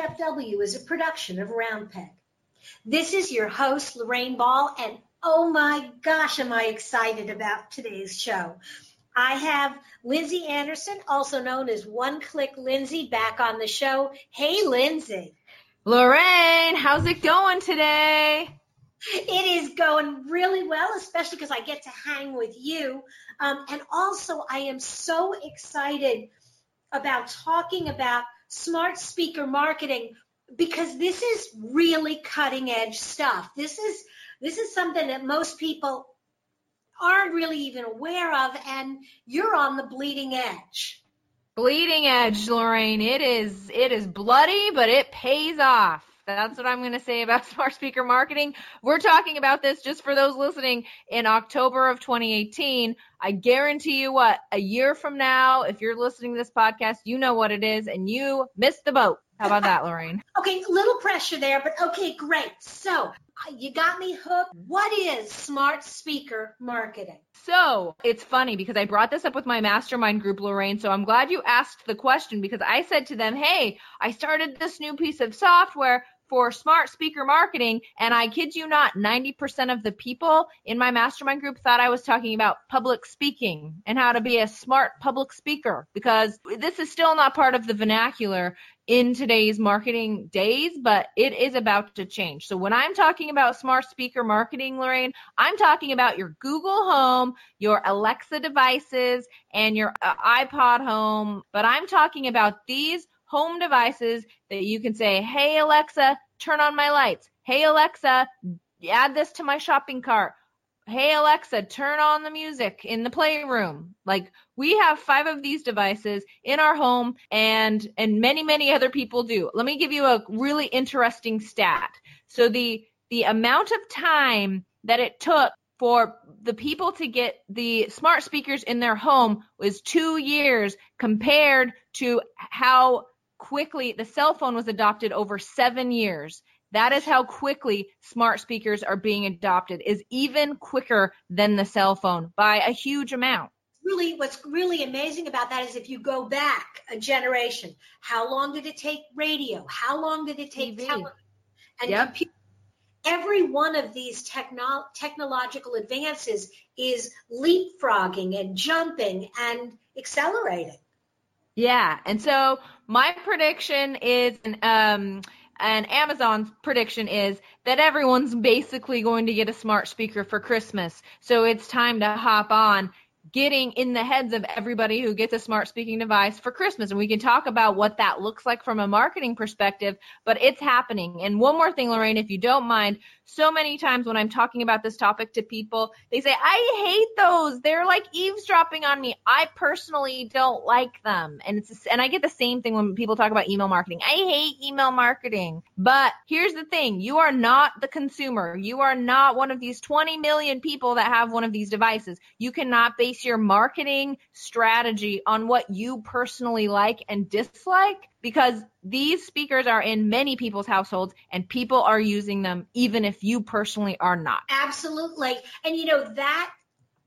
TFW is a production of Roundpeg. This is your host, Lorraine Ball, and oh my gosh, am I excited about today's show. I have Lindsay Anderson, also known as One Click Lindsay, back on the show. Hey, Lindsay. Lorraine, how's it going today? It is going really well, especially because I get to hang with you. And also, I am so excited about talking about smart speaker marketing because this is really cutting-edge stuff. This is something that most people aren't really even aware of, and you're on the bleeding edge. Bleeding edge, Lorraine. It is bloody, but it pays off. That's what I'm going to say about smart speaker marketing. We're talking about this, just for those listening, in October of 2018. I guarantee you what, a year from now, if you're listening to this podcast, you know what it is, and you missed the boat. How about that, Lorraine? Okay, little pressure there, but okay, great. So you got me hooked. What is smart speaker marketing? So it's funny because I brought this up with my mastermind group, Lorraine. So I'm glad you asked the question because I said to them, hey, I started this new piece of software for smart speaker marketing. And I kid you not, 90% of the people in my mastermind group thought I was talking about public speaking and how to be a smart public speaker, because this is still not part of the vernacular in today's marketing days, but it is about to change. So when I'm talking about smart speaker marketing, Lorraine, I'm talking about your Google Home, your Alexa devices, and your iPod Home. But I'm talking about these home devices that you can say, hey, Alexa, turn on my lights. Hey, Alexa, add this to my shopping cart. Hey, Alexa, turn on the music in the playroom. Like, we have 5 of these devices in our home, and many, many other people do. Let me give you a really interesting stat. So the amount of time that it took for the people to get the smart speakers in their home was 2 years compared to how quickly the cell phone was adopted over 7 years. That is how quickly smart speakers are being adopted, is even quicker than the cell phone by a huge amount. Really, what's really amazing about that is if you go back a generation, how long did it take radio? How long did it take television? And yep. Every one of these technological advances is leapfrogging and jumping and accelerating. Yeah, and so my prediction is, and Amazon's prediction is, that everyone's basically going to get a smart speaker for Christmas. So it's time to hop on getting in the heads of everybody who gets a smart speaking device for Christmas. And we can talk about what that looks like from a marketing perspective, but it's happening. And one more thing, Lorraine, if you don't mind, so many times when I'm talking about this topic to people, they say, I hate those. They're like eavesdropping on me. I personally don't like them. And I get the same thing when people talk about email marketing. I hate email marketing. But here's the thing. You are not the consumer. You are not one of these 20 million people that have one of these devices. You cannot be your marketing strategy on what you personally like and dislike, because these speakers are in many people's households and people are using them even if you personally are not. Absolutely. And you know, that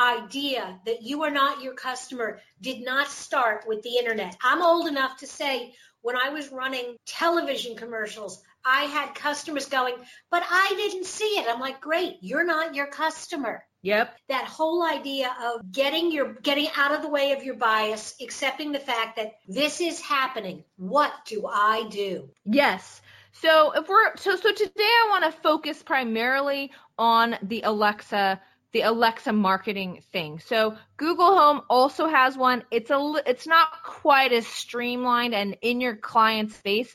idea that you are not your customer did not start with the internet. I'm old enough to say when I was running television commercials, I had customers going, but I didn't see it. I'm like, great, you're not your customer. Yep. That whole idea of getting out of the way of your bias, accepting the fact that this is happening. What do I do? Yes. So so today I want to focus primarily on the Alexa marketing thing. So Google Home also has one. It's not quite as streamlined and in your client's face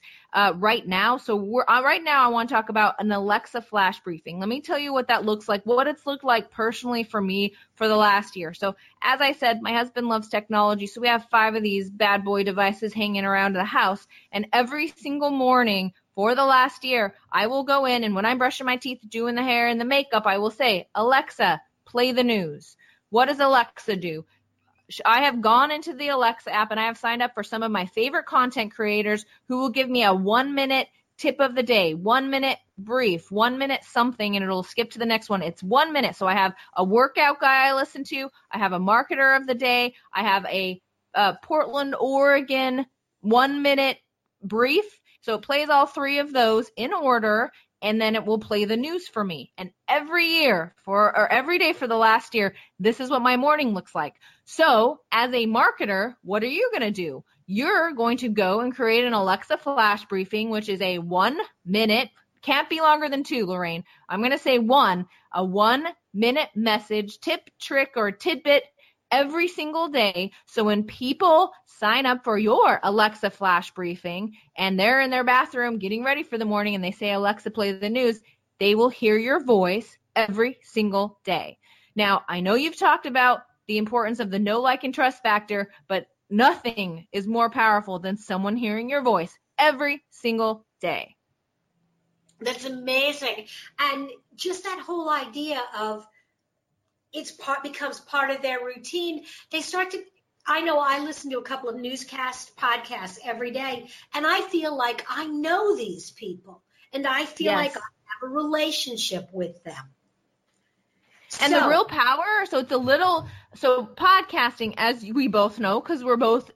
right now. So right now I want to talk about an Alexa flash briefing. Let me tell you what that looks like, what it's looked like personally for me for the last year. So as I said, my husband loves technology. So we have 5 of these bad boy devices hanging around the house. And every single morning for the last year, I will go in, and when I'm brushing my teeth, doing the hair and the makeup, I will say, Alexa, play the news. What does Alexa do? I have gone into the Alexa app, and I have signed up for some of my favorite content creators who will give me a 1-minute tip of the day, 1-minute brief, 1-minute something, and it'll skip to the next one. It's 1 minute. So I have a workout guy I listen to. I have a marketer of the day. I have a Portland, Oregon, 1-minute brief. So it plays all three of those in order, and then it will play the news for me. And every day for the last year, this is what my morning looks like. So as a marketer, what are you going to do? You're going to go and create an Alexa flash briefing, which is a 1 minute, can't be longer than two, Lorraine. I'm going to say a 1 minute message, tip, trick, or tidbit every single day. So when people sign up for your Alexa flash briefing and they're in their bathroom getting ready for the morning and they say, Alexa, play the news, they will hear your voice every single day. Now, I know you've talked about the importance of the know, like, and trust factor, but nothing is more powerful than someone hearing your voice every single day. That's amazing. And just that whole idea of becomes part of their routine. They start to, I know I listen to a couple of newscast podcasts every day, and I feel like I know these people, and I feel like I have a relationship with them. And the real power, so podcasting, as we both know, because we're both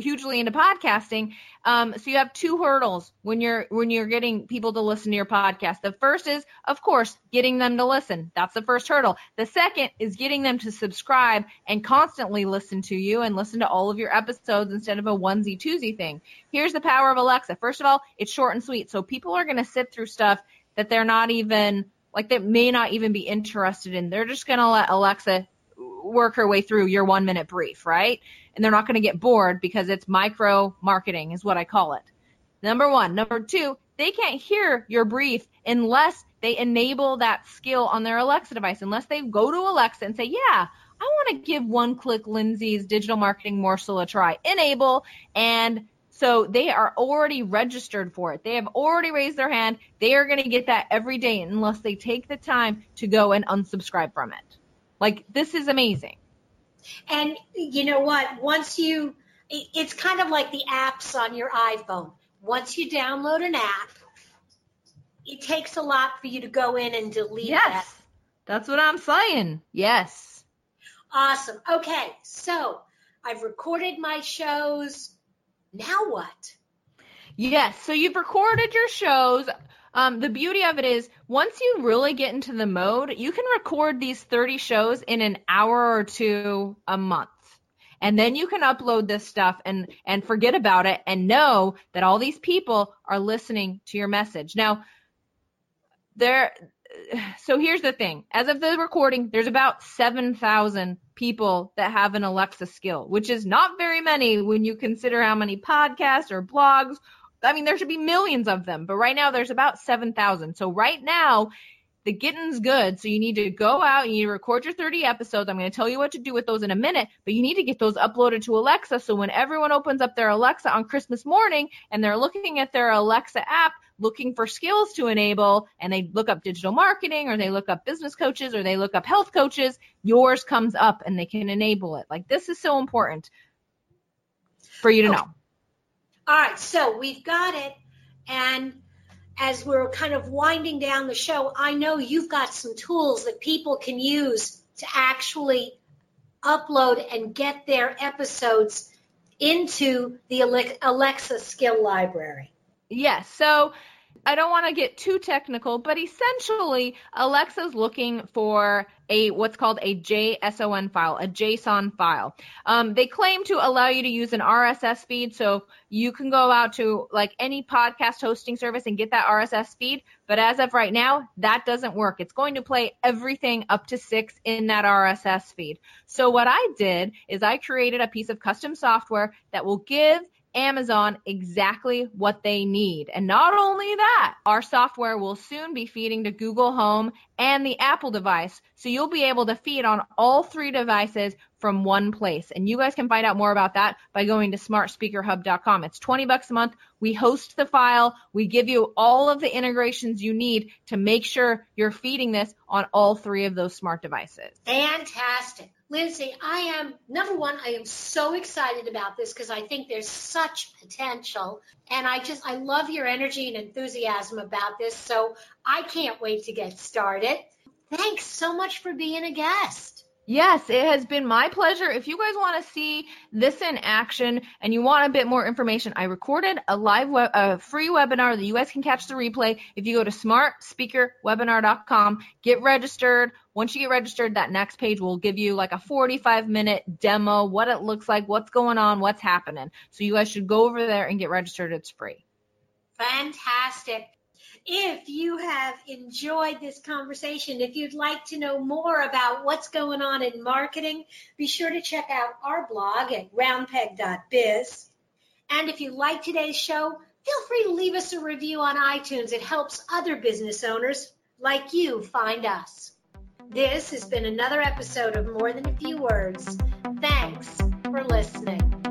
hugely into podcasting. So you have two hurdles when you're getting people to listen to your podcast. The first is, of course, getting them to listen. That's the first hurdle. The second is getting them to subscribe and constantly listen to you and listen to all of your episodes instead of a onesie twosie thing. Here's the power of Alexa. First of all, it's short and sweet. So people are going to sit through stuff that they're not even like that may not even be interested in. They're just going to let Alexa work her way through your 1 minute brief, right? And they're not going to get bored because it's micro marketing is what I call it. Number one. Number two, they can't hear your brief unless they enable that skill on their Alexa device, unless they go to Alexa and say, yeah, I want to give One Click Lindsay's digital marketing morsel a try. Enable. And so they are already registered for it. They have already raised their hand. They are going to get that every day unless they take the time to go and unsubscribe from it. Like, this is amazing. And you know what? It's kind of like the apps on your iPhone. Once you download an app, it takes a lot for you to go in and delete that. Yes, that's what I'm saying. Yes. Awesome. Okay, so I've recorded my shows. Now what? Yes. So you've recorded your shows. The beauty of it is once you really get into the mode, you can record these 30 shows in an hour or two a month. And then you can upload this stuff and forget about it and know that all these people are listening to your message. Now, so here's the thing. As of the recording, there's about 7,000 people that have an Alexa skill, which is not very many when you consider how many podcasts or blogs. I mean, there should be millions of them, but right now there's about 7,000. So right now the getting's good. So you need to go out and you record your 30 episodes. I'm going to tell you what to do with those in a minute, but you need to get those uploaded to Alexa. So when everyone opens up their Alexa on Christmas morning and they're looking at their Alexa app, looking for skills to enable, and they look up digital marketing or they look up business coaches or they look up health coaches, yours comes up and they can enable it. Like, this is so important for you to know. All right. So we've got it. And as we're kind of winding down the show, I know you've got some tools that people can use to actually upload and get their episodes into the Alexa skill library. Yes. So I don't want to get too technical, but essentially Alexa's looking for what's called a JSON file, a JSON file. They claim to allow you to use an RSS feed. So you can go out to like any podcast hosting service and get that RSS feed. But as of right now, that doesn't work. It's going to play everything up to 6 in that RSS feed. So what I did is I created a piece of custom software that will give Amazon exactly what they need. And not only that, our software will soon be feeding to Google Home and the Apple device. So you'll be able to feed on all three devices from one place. And you guys can find out more about that by going to smartspeakerhub.com. It's $20 a month. We host the file. We give you all of the integrations you need to make sure you're feeding this on all three of those smart devices. Fantastic. Lindsay, I am so excited about this because I think there's such potential, and I love your energy and enthusiasm about this, so I can't wait to get started. Thanks so much for being a guest. Yes, it has been my pleasure. If you guys want to see this in action and you want a bit more information, I recorded a live free webinar that you guys can catch the replay. If you go to smartspeakerwebinar.com, get registered. Once you get registered, that next page will give you like a 45-minute demo, what it looks like, what's going on, what's happening. So you guys should go over there and get registered. It's free. Fantastic. If you have enjoyed this conversation, if you'd like to know more about what's going on in marketing, be sure to check out our blog at roundpeg.biz. And if you like today's show, feel free to leave us a review on iTunes. It helps other business owners like you find us. This has been another episode of More Than a Few Words. Thanks for listening.